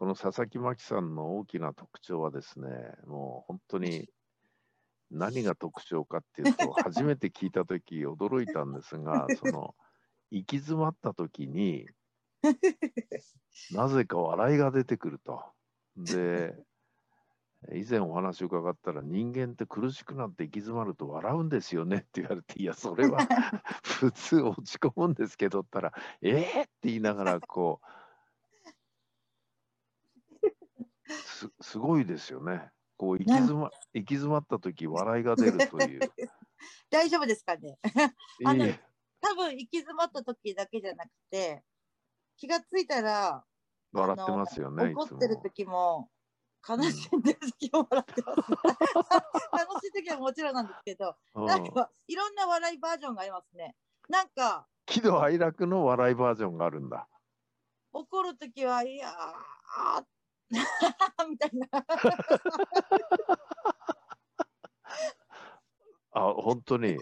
この佐々木真希さんの大きな特徴はですね、もう本当に何が特徴かっていうと、初めて聞いたとき驚いたんですが、その行き詰まったときになぜか笑いが出てくると。で、以前お話を伺ったら、人間って苦しくなって行き詰まると笑うんですよねって言われて、いやそれは普通落ち込むんですけどったら、って言いながらこう すごいですよね。こう行き詰まった時笑いが出るという。大丈夫ですかね。多分行き詰まった時だけじゃなくて、気がついたら笑ってますよね。怒ってる時も悲しんでる時も笑ってます。楽しい時はもちろんなんですけど、なんかいろんな笑いバージョンがありますね。なんか喜怒哀楽の笑いバージョンがあるんだ。怒る時はいやーみたいなあ、本当に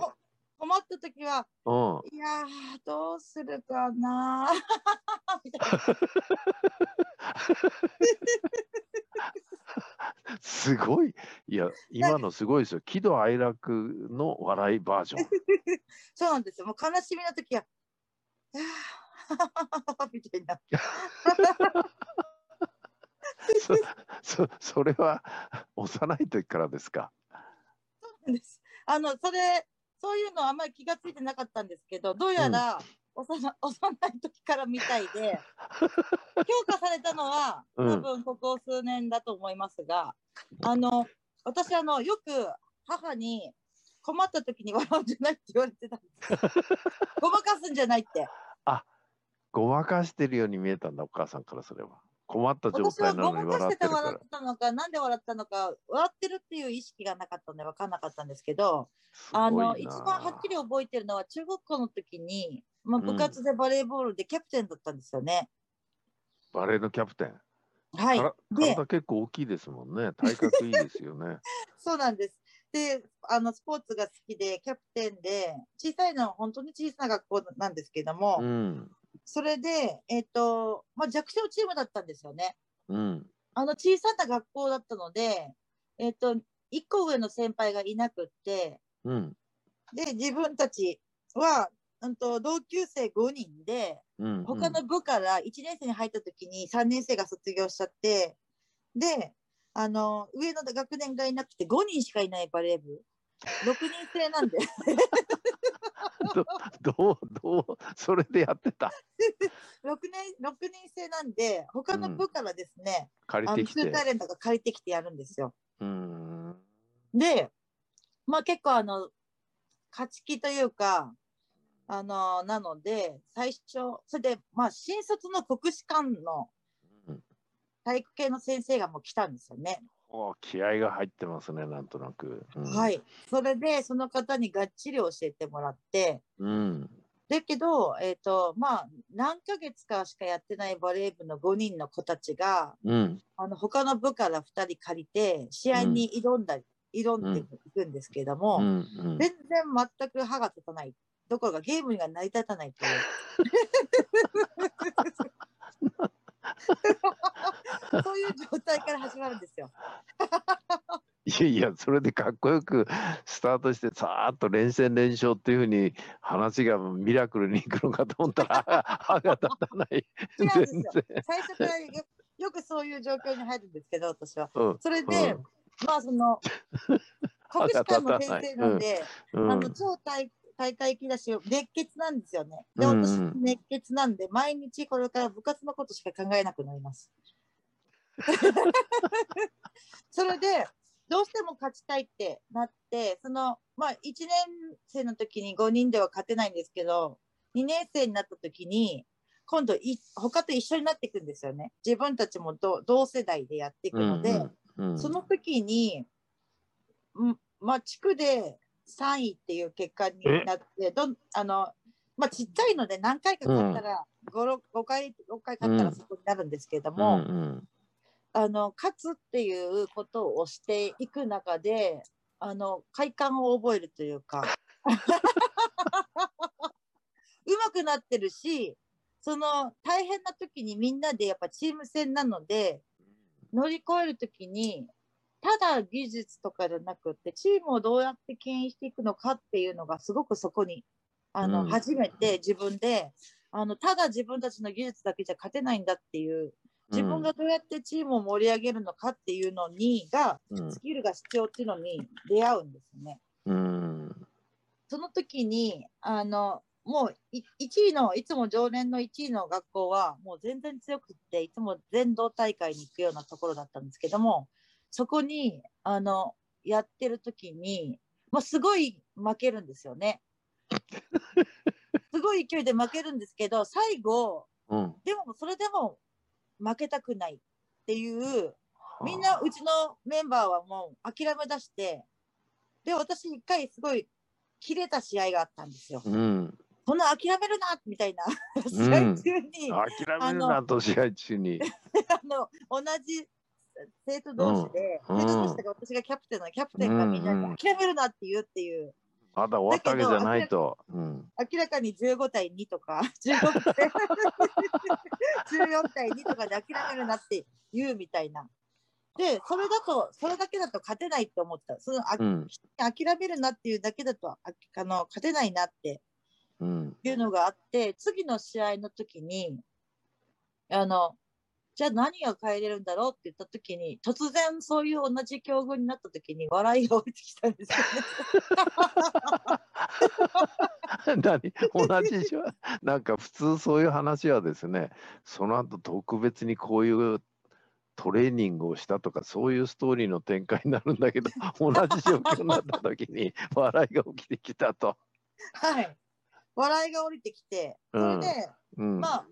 困った時は、うん、いやどうするかなみたいなすごい、いや今のすごいですよ、喜怒哀楽の笑いバージョンそうなんですよ、もう悲しみの時はみたいなそれは幼い時からですか。そうなんです。そういうのあんまり気がついてなかったんですけど、どうやら幼い時からみたいで強化されたのは多分ここ数年だと思いますが、私よく母に困った時に笑うんじゃないって言われてたんです。ごまかすんじゃないって。あ、ごまかしてるように見えたんだ、お母さんからそれは。困った状態なのに笑ってるから。私はごまかして笑ってたのか、なんで笑ったのか、笑ってるっていう意識がなかったので分からなかったんですけど、一番はっきり覚えてるのは中学校の時に、まあ、部活でバレーボールでキャプテンだったんですよね。バレーのキャプテン。はい。体結構大きいですもんね。体格いいですよね。そうなんです。で、スポーツが好きでキャプテンで、小さいのは本当に小さな学校なんですけども。それで、まあ、弱小チームだったんですよね。小さな学校だったので、1個上の先輩がいなくって、で自分たちは、同級生5人で、他の部から1年生に入った時に3年生が卒業しちゃって、で上の学年がいなくて5人しかいないバレー部、6人制なんで。どうそれでやってた6人制なんで、他の部からですね、スータレントが借りてきてやるんですよ。で、まあ、結構勝ち気というかなので、最初それで、まあ、新卒の国士舘の体育系の先生がもう来たんですよね。気合が入ってますね、なんとなく。はい、それでその方にがっちり教えてもらって、だけど、まあ、何ヶ月かしかやってないバレー部の5人の子たちが、他の部から2人借りて試合に挑んでいくんですけども、全然全く歯が立たないどころかゲームが成り立たないという。そういう状態から始まるんですよ。いやそれでかっこよくスタートしてさーっと連戦連勝っていうふうに話がミラクルにいくのかと思ったら歯が立たない。違うんですよ。最初からよくそういう状況に入るんですけど、私は。それで、まあ国士舘の先生なんで、超大会だし熱血なんですよね。で、私熱血なんで、毎日これから部活のことしか考えなくなります。それでどうしても勝ちたいってなって、まあ、1年生の時に5人では勝てないんですけど、2年生になった時に今度他と一緒になっていくんですよね。自分たちも同世代でやっていくので、その時に、まあ、地区で3位っていう結果になって、まあ、ちっちゃいので何回か勝ったら、5回勝ったらそこになるんですけども。勝つっていうことをしていく中で、快感を覚えるというか上手くなってるし、大変な時にみんなでやっぱチーム戦なので、乗り越えるときに、ただ技術とかじゃなくて、チームをどうやって牽引していくのかっていうのが、すごくそこに、初めて自分で、ただ自分たちの技術だけじゃ勝てないんだっていう、自分がどうやってチームを盛り上げるのかっていうのにが、スキルが必要っていうのに出会うんですよね。その時に、もう1位の、いつも常連の1位の学校は、もう全然強くって、いつも全道大会に行くようなところだったんですけども、そこに、やってる時に、もうすごい負けるんですよね。すごい勢いで負けるんですけど、最後、でもそれでも負けたくないっていう、みんなうちのメンバーはもう諦め出して、で、私一回すごい切れた試合があったんですよ。そんな諦めるなみたいな試合中に、諦めるなと試合中に同じ生徒同士で、生徒同士が私がキャプテンのキャプテンがみんなに諦めるなって言うっていう。まだ終わったわけじゃないと。明らかに15対2とか14対2とかで諦めるなって言うみたいな。で、それだけだと勝てないって思った。その諦めるなっていうだけだと、勝てないなっていうのがあって、次の試合の時に、じゃあ何が変えれるんだろうって言った時に、突然そういう同じ境遇になった時に笑いが降りてきたんですよね。同じじゃ、なんか普通そういう話はですね、その後特別にこういうトレーニングをしたとかそういうストーリーの展開になるんだけど、同じ状況になった時に笑いが起きてきたと。はい、笑いが降りてきて、それで、まあ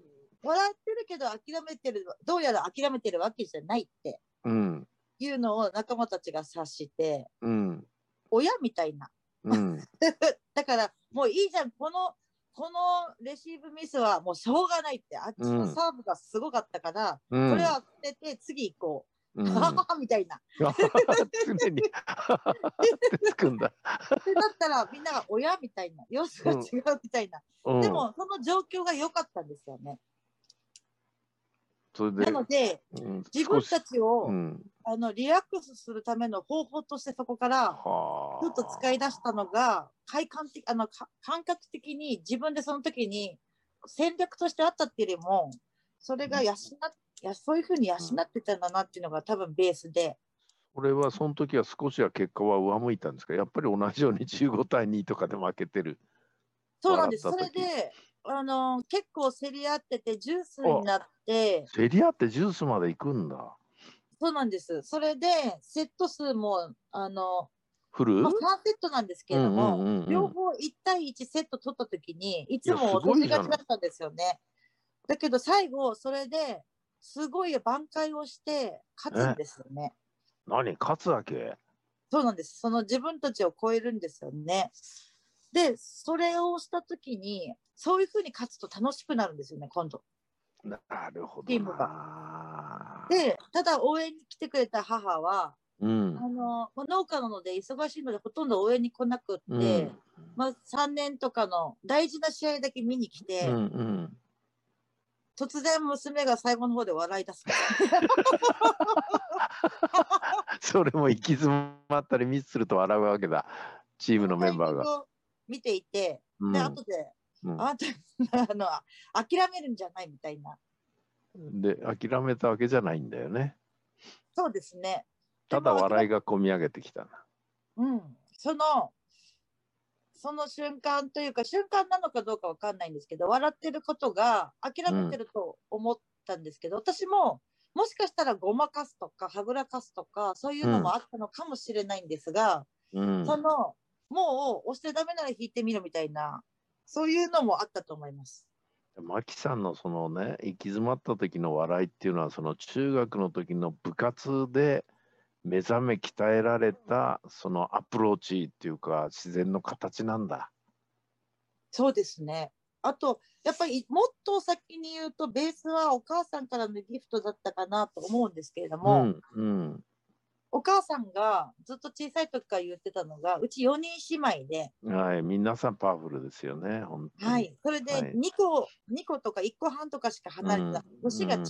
笑ってるけど諦めてる、どうやら諦めてるわけじゃないっていうのを仲間たちが察して、親みたいな。だからもういいじゃん、このレシーブミスはもうしょうがないって、あっちのサーブがすごかったから、これは当てて次行こう。みたいな。常に、つくんだ。ってなったらみんなが親みたいな、様子が違うみたいな。でもその状況が良かったんですよね。なので、自分たちを、リラックスするための方法としてそこからちょっと使い出したのが、感覚的に自分でその時に戦略としてあったっていうよりも、それがそういうふうに養ってたんだなっていうのが多分ベースで。これはその時は少しは結果は上向いたんですか？やっぱり同じように15対2とかで負けてる。そうなんです。それで結構競り合っててジュースになって、競り合ってジュースまで行くんだ。そうなんです。それでセット数もフル3セットなんですけれども、両方1対1セット取った時にいつも落としがちだったんですよね。だけど最後それですごい挽回をして勝つんですよね。勝つわけ？そうなんです。その自分たちを超えるんですよね。で、それをした時にそういうふうに勝つと楽しくなるんですよね、今度。なるほど。チームが。で、ただ応援に来てくれた母は、農家なので忙しいのでほとんど応援に来なくって、まあ、3年とかの大事な試合だけ見に来て、突然娘が最後の方で笑い出す。それも行き詰まったりミスすると笑うわけだ、チームのメンバーが。見ていて、で、後で、あなた諦めるんじゃないみたいな。で、諦めたわけじゃないんだよね。そうですね。ただ笑いがこみ上げてきたな。その瞬間というか、瞬間なのかどうかわかんないんですけど、笑ってることが諦めてると思ったんですけど、私ももしかしたらごまかすとかはぐらかすとかそういうのもあったのかもしれないんですが、もう押してダメなら引いてみろみたいな、そういうのもあったと思います。マキさんのそのね、行き詰まった時の笑いっていうのは、その中学の時の部活で目覚め鍛えられたそのアプローチっていうか自然の形なんだ。そうですね。あとやっぱりもっと先に言うとベースはお母さんからのギフトだったかなと思うんですけれども、お母さんがずっと小さい時から言ってたのが、うち4人姉妹で、はい、皆さんパワフルですよね、本当に。はい、それで2個とか1個半とかしか離れた、年が違っ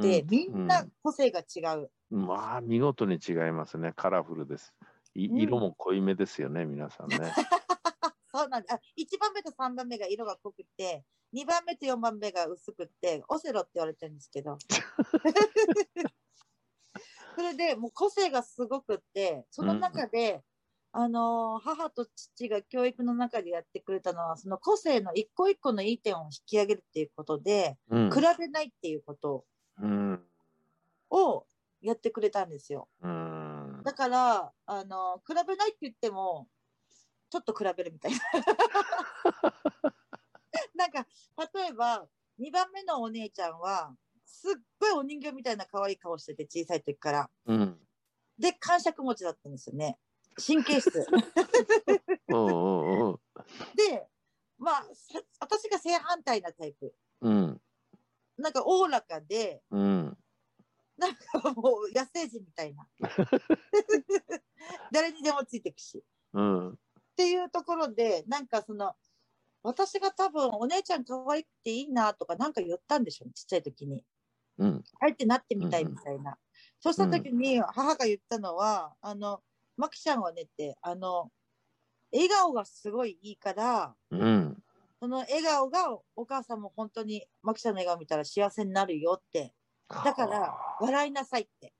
て、みんな個性が違う。まあ、見事に違いますね、カラフルです。色も濃いめですよね、皆さんね。そうなんです。1番目と3番目が色が濃くて、2番目と4番目が薄くて、オセロって言われてるんですけど。それでもう個性がすごくって、その中で、母と父が教育の中でやってくれたのは、その個性の一個一個のいい点を引き上げるっていうことで、比べないっていうことをやってくれたんですよ。だから比べないって言ってもちょっと比べるみたいな。なんか例えば2番目のお姉ちゃんはすっごいお人形みたいな可愛い顔してて、小さい時から、で癇癪持ちだったんですよね、神経質。でまあ私が正反対なタイプ、なんかおおらかで、なんかもう野生児みたいな。誰にでもついてくし、っていうところで、なんかその私が多分お姉ちゃん可愛くていいなとかなんか言ったんでしょうね、ちっちゃい時に。あえてなってみたいみたいな。そうした時に母が言ったのは、マキちゃんはねって、笑顔がすごいいいから、その笑顔がお母さんも本当にマキちゃんの笑顔見たら幸せになるよって。だから、笑いなさいって。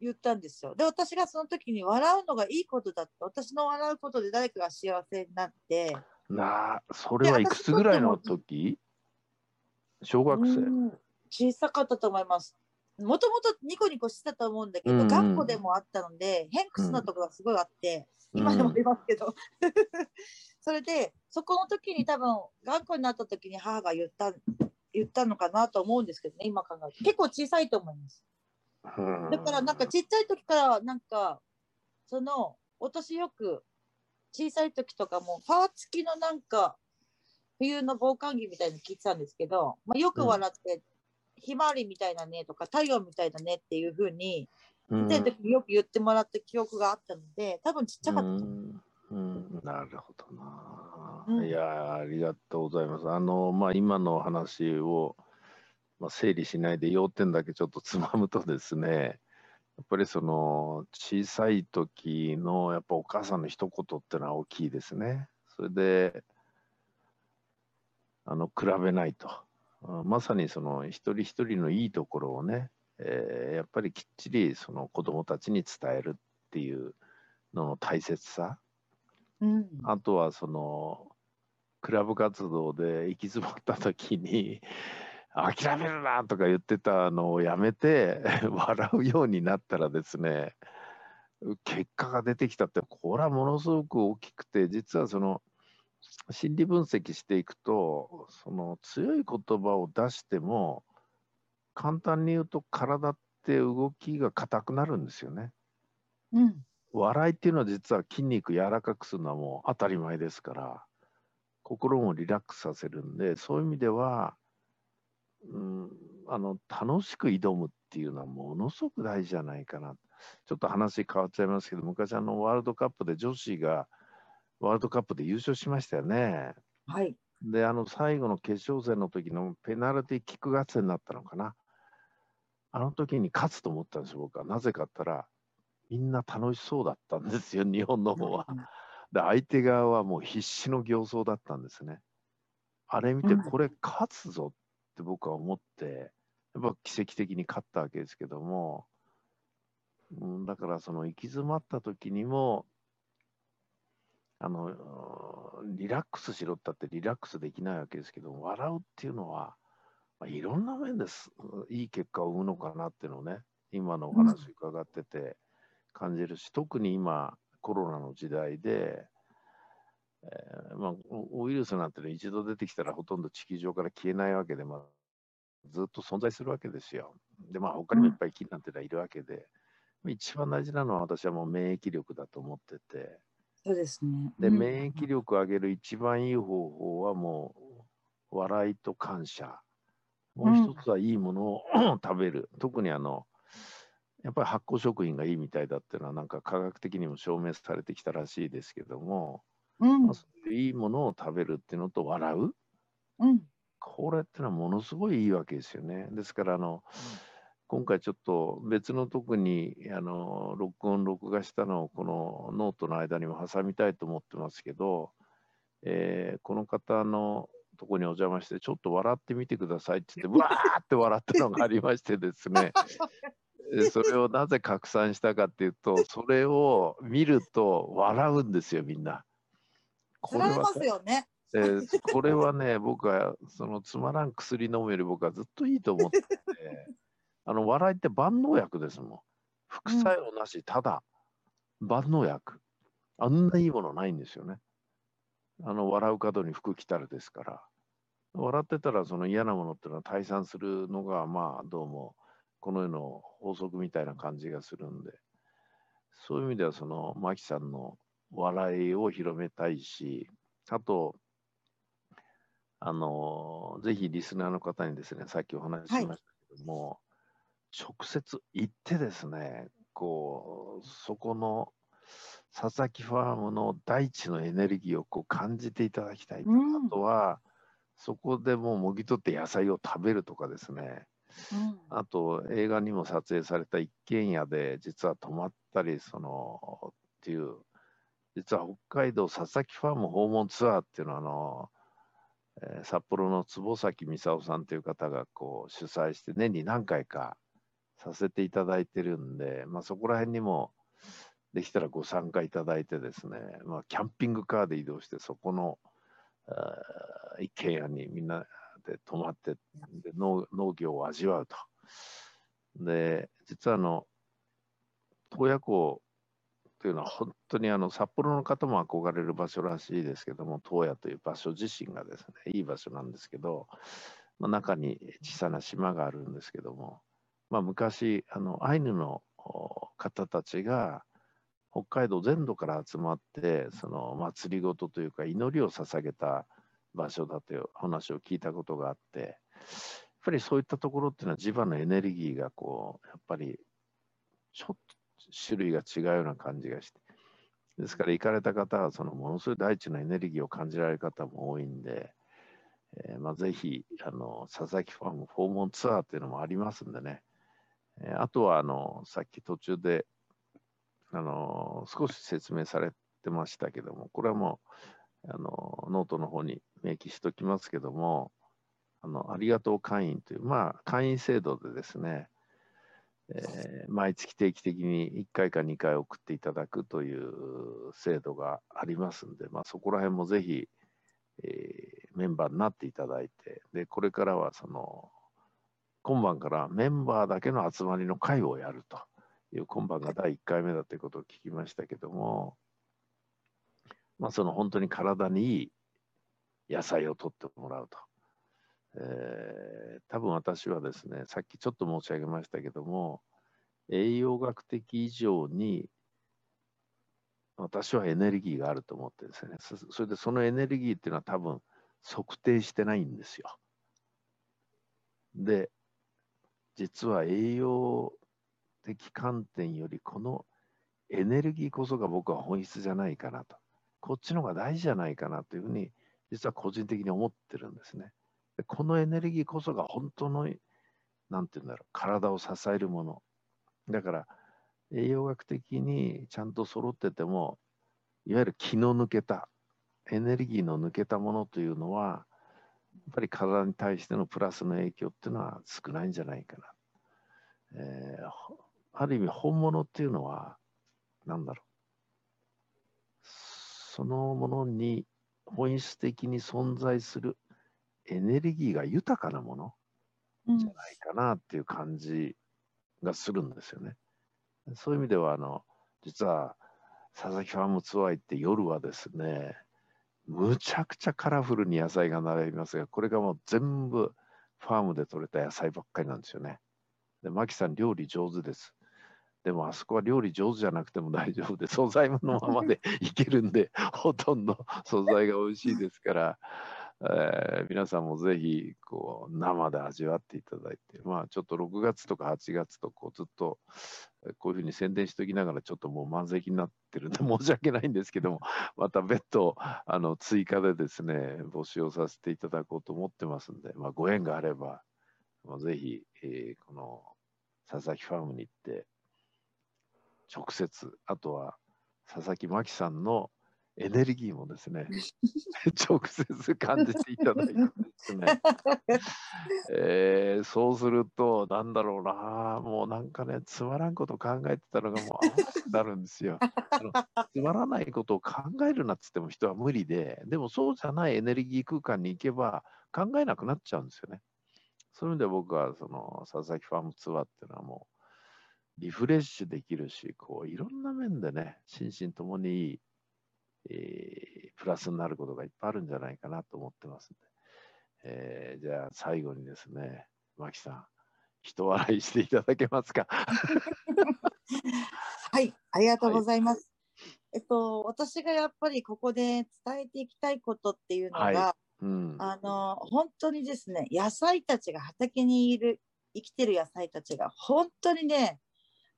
言ったんですよ。で、私がその時に笑うのがいいことだって、私の笑うことで誰かが幸せになって。それはいくつぐらいの時？小学生？小さかったと思います。もともとニコニコしてたと思うんだけど、頑固でもあったので、偏屈なところがすごいあって、今でも出ますけど。それで、そこの時に多分、頑固になった時に母が言ったのかなと思うんですけどね、今考えて。結構小さいと思います。だからなんかちっちゃい時からなんかそのお年よく小さい時とかもパワー付きのなんか冬の防寒着みたいに聞いてたんですけど、よく笑ってひまわりみたいだねとか太陽みたいだねっていう風に小さい時によく言ってもらった記憶があったので、多分ちっちゃかったと思う。なるほどな。いや、ありがとうございます。まあ今の話を整理しないで要点だけちょっとつまむとですね、やっぱりその小さい時のやっぱお母さんの一言ってのは大きいですね。それで比べないと、まさにその一人一人のいいところをね、やっぱりきっちりその子どもたちに伝えるっていうのの大切さ、あとはそのクラブ活動で行き詰まった時に諦めるなとか言ってたのをやめて笑うようになったらですね、結果が出てきたって、これはものすごく大きくて、実はその心理分析していくと、その強い言葉を出しても簡単に言うと体って動きが硬くなるんですよね。笑いっていうのは実は筋肉柔らかくするのはもう当たり前ですから、心もリラックスさせるんで、そういう意味では楽しく挑むっていうのはものすごく大事じゃないかな。ちょっと話変わっちゃいますけど、昔ワールドカップで女子がワールドカップで優勝しましたよね。で最後の決勝戦の時のペナルティーキック合戦になったのかな。あの時に勝つと思ったんですよ、僕は。なぜかったらみんな楽しそうだったんですよ、日本の方は。で相手側はもう必死の形相だったんですね。あれ見て、これ勝つぞって僕は思って、やっぱ奇跡的に勝ったわけですけども、だからその行き詰まった時にもリラックスしろったってリラックスできないわけですけど、笑うっていうのは、いろんな面ですいい結果を生むのかなっていうのをね、今のお話伺ってて感じるし、特に今コロナの時代で、ウイルスなんて、一度出てきたらほとんど地球上から消えないわけで、ずっと存在するわけですよ。で他にもいっぱい菌なんてのはいるわけで、一番大事なのは私はもう免疫力だと思ってて、そうですね。で免疫力を上げる一番いい方法はもう笑いと感謝、もう一つはいいものを食べる。特にやっぱり発酵食品がいいみたいだっていうのはなんか科学的にも証明されてきたらしいですけども、うんまあ、そういういいものを食べるっていうのと笑う、うん、これってのはものすごいいいわけですよね。ですから今回ちょっと別の特に録画したのをこのノートの間にも挟みたいと思ってますけど、この方のとこにお邪魔してちょっと笑ってみてくださいって言ってブワーって笑ったのがありましてですねそれをなぜ拡散したかっていうと、それを見ると笑うんですよみんな。これはますよねこれはね、僕はそのつまらん薬飲むより僕はずっといいと思ってて笑いって万能薬ですもん。副作用なし、ただ万能薬、あんないいものないんですよね。笑う角に服着たらですから、笑ってたらその嫌なものっていうのは退散するのがまあどうもこの世の法則みたいな感じがするんで、そういう意味ではそのマキさんの笑いを広めたいし、あとぜひリスナーの方にですね、さっきお話ししましたけども、はい、直接行ってですね、こうそこの佐々木ファームの大地のエネルギーをこう感じていただきたいと、うん、あとはそこでもうもぎ取って野菜を食べるとかですね、うん、あと映画にも撮影された一軒家で実は泊まったりっていう、実は北海道佐々木ファーム訪問ツアーっていうのは札幌の坪崎操さんという方がこう主催して年に何回かさせていただいてるんで、まあ、そこら辺にもできたらご参加いただいてですね、まあ、キャンピングカーで移動してそこの一軒家にみんなで泊まってで 農業を味わうと。で実は洞爺湖というのは本当に札幌の方も憧れる場所らしいですけども、洞爺という場所自身がですねいい場所なんですけど、まあ、中に小さな島があるんですけども、まあ、昔アイヌの方たちが北海道全土から集まってその祭りごとというか祈りを捧げた場所だという話を聞いたことがあって、やっぱりそういったところっていうのは地場のエネルギーがこうやっぱりちょっと種類が違うような感じがして、ですから行かれた方はそのものすごい大地のエネルギーを感じられる方も多いんで、まあ、ぜひ佐々木ファーム訪問ツアーっていうのもありますんでね、あとはさっき途中で少し説明されてましたけども、これはもうノートの方に明記しておきますけども、ありがとう会員という、まあ、会員制度でですね、毎月定期的に1回か2回送っていただくという制度がありますんで、まあ、そこら辺もぜひ、メンバーになっていただいて、でこれからは今晩からメンバーだけの集まりの会をやるという、今晩が第1回目だということを聞きましたけども、まあ、本当に体にいい野菜をとってもらうと。多分私はですね、さっきちょっと申し上げましたけども、栄養学的以上に私はエネルギーがあると思ってですね、それでそのエネルギーっていうのは多分測定してないんですよ。で実は栄養的観点よりこのエネルギーこそが僕は本質じゃないかなと、こっちの方が大事じゃないかなというふうに実は個人的に思ってるんですね。このエネルギーこそが本当の、なんて言うんだろう、体を支えるもの。だから、栄養学的にちゃんと揃ってても、いわゆる気の抜けた、エネルギーの抜けたものというのは、やっぱり体に対してのプラスの影響っていうのは少ないんじゃないかな。ある意味、本物っていうのは、なんだろう、そのものに本質的に存在するエネルギーが豊かなものじゃないかなっていう感じがするんですよね。うん、そういう意味では実は佐々木ファームツアー行って夜はですね、むちゃくちゃカラフルに野菜が並びますが、これがもう全部ファームで採れた野菜ばっかりなんですよね。で、マキさん料理上手です。でもあそこは料理上手じゃなくても大丈夫で、素材のままでいけるんでほとんど素材が美味しいですから。皆さんもぜひこう生で味わっていただいて、まあ、ちょっと6月とか8月とこうずっとこういうふうに宣伝しておきながらちょっともう満席になってるんで申し訳ないんですけども、また別途追加でですね募集をさせていただこうと思ってますんで、まあ、ご縁があればぜひ、この佐々木ファームに行って直接、あとは佐々木真希さんのエネルギーもですね直接感じていただいてですねそうするとなんだろうな、もうなんかねつまらんこと考えてたのがもう合わなくなるんですよつまらないことを考えるなっつっても人は無理で、でもそうじゃないエネルギー空間に行けば考えなくなっちゃうんですよね。そういう意味で僕はその佐々木ファームツアーっていうのはもうリフレッシュできるし、こういろんな面でね心身ともにいいプラスになることがいっぱいあるんじゃないかなと思ってますんで、じゃあ最後にですね真希さん一笑いしていただけますかはい、ありがとうございます、はい、私がやっぱりここで伝えていきたいことっていうのが、はい、うん、本当にですね野菜たちが畑にいる生きてる野菜たちが本当にね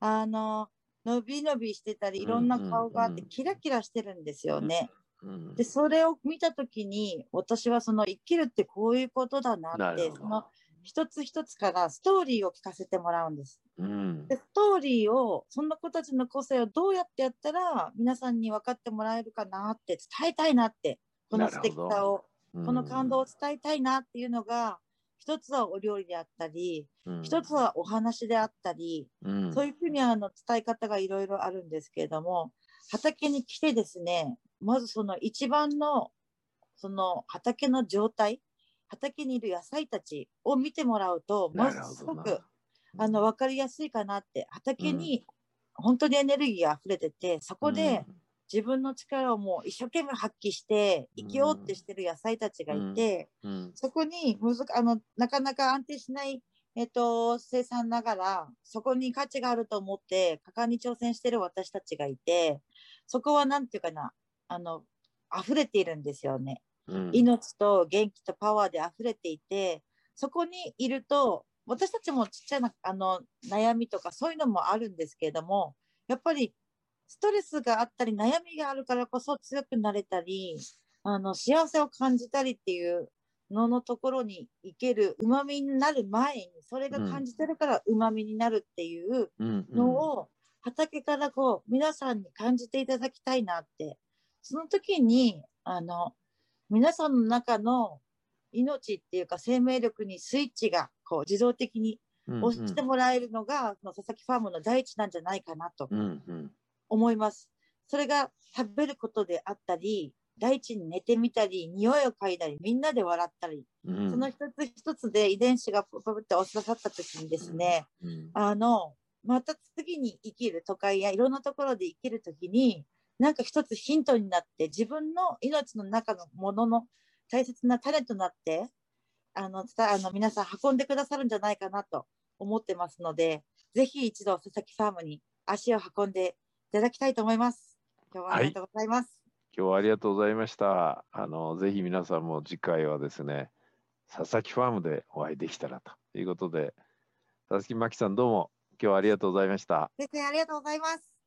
のびのびしてたりいろんな顔があってキラキラしてるんですよね。でそれを見た時に私はその生きるってこういうことだなって、その一つ一つからストーリーを聞かせてもらうんです、でストーリーをその子たちの個性をどうやってやったら皆さんに分かってもらえるかなって伝えたいなって、この素敵さを、この感動を伝えたいなっていうのが、一つはお料理であったり、一つはお話であったり、そういうふうに伝え方がいろいろあるんですけれども、畑に来てですね、まずその一番のその畑の状態、畑にいる野菜たちを見てもらうと、まずすごく分かりやすいかなって、畑に本当にエネルギーがあふれてて、そこで自分の力をもう一生懸命発揮して生きようってしてる野菜たちがいて、そこになかなか安定しない、生産ながらそこに価値があると思って果敢に挑戦してる私たちがいて、そこはなんていうかな、溢れているんですよね、命と元気とパワーで溢れていて、そこにいると私たちもちっちゃな悩みとかそういうのもあるんですけれども、やっぱりストレスがあったり悩みがあるからこそ強くなれたり、幸せを感じたりっていうのところに行ける、うまみになる前にそれが感じてるからうまみになるっていうのを畑からこう皆さんに感じていただきたいなって、その時に皆さんの中の命っていうか生命力にスイッチがこう自動的に押してもらえるのが佐々木ファームの第一なんじゃないかなと。思います。それが食べることであったり、大地に寝てみたり、匂いを嗅いだり、みんなで笑ったり、その一つ一つで遺伝子がポブって押し出さった時にですね、また次に生きる都会やいろんなところで生きる時に、なんか一つヒントになって、自分の命の中のものの大切な種となって、皆さん運んでくださるんじゃないかなと思ってますので、ぜひ一度佐々木ファームに足を運んでいただきたいと思います。今日はありがとうございます。はい、今日はありがとうございました。ぜひ皆さんも次回はですね、佐々木ファームでお会いできたらということで、佐々木真希さんどうも今日はありがとうございました。先生ありがとうございます。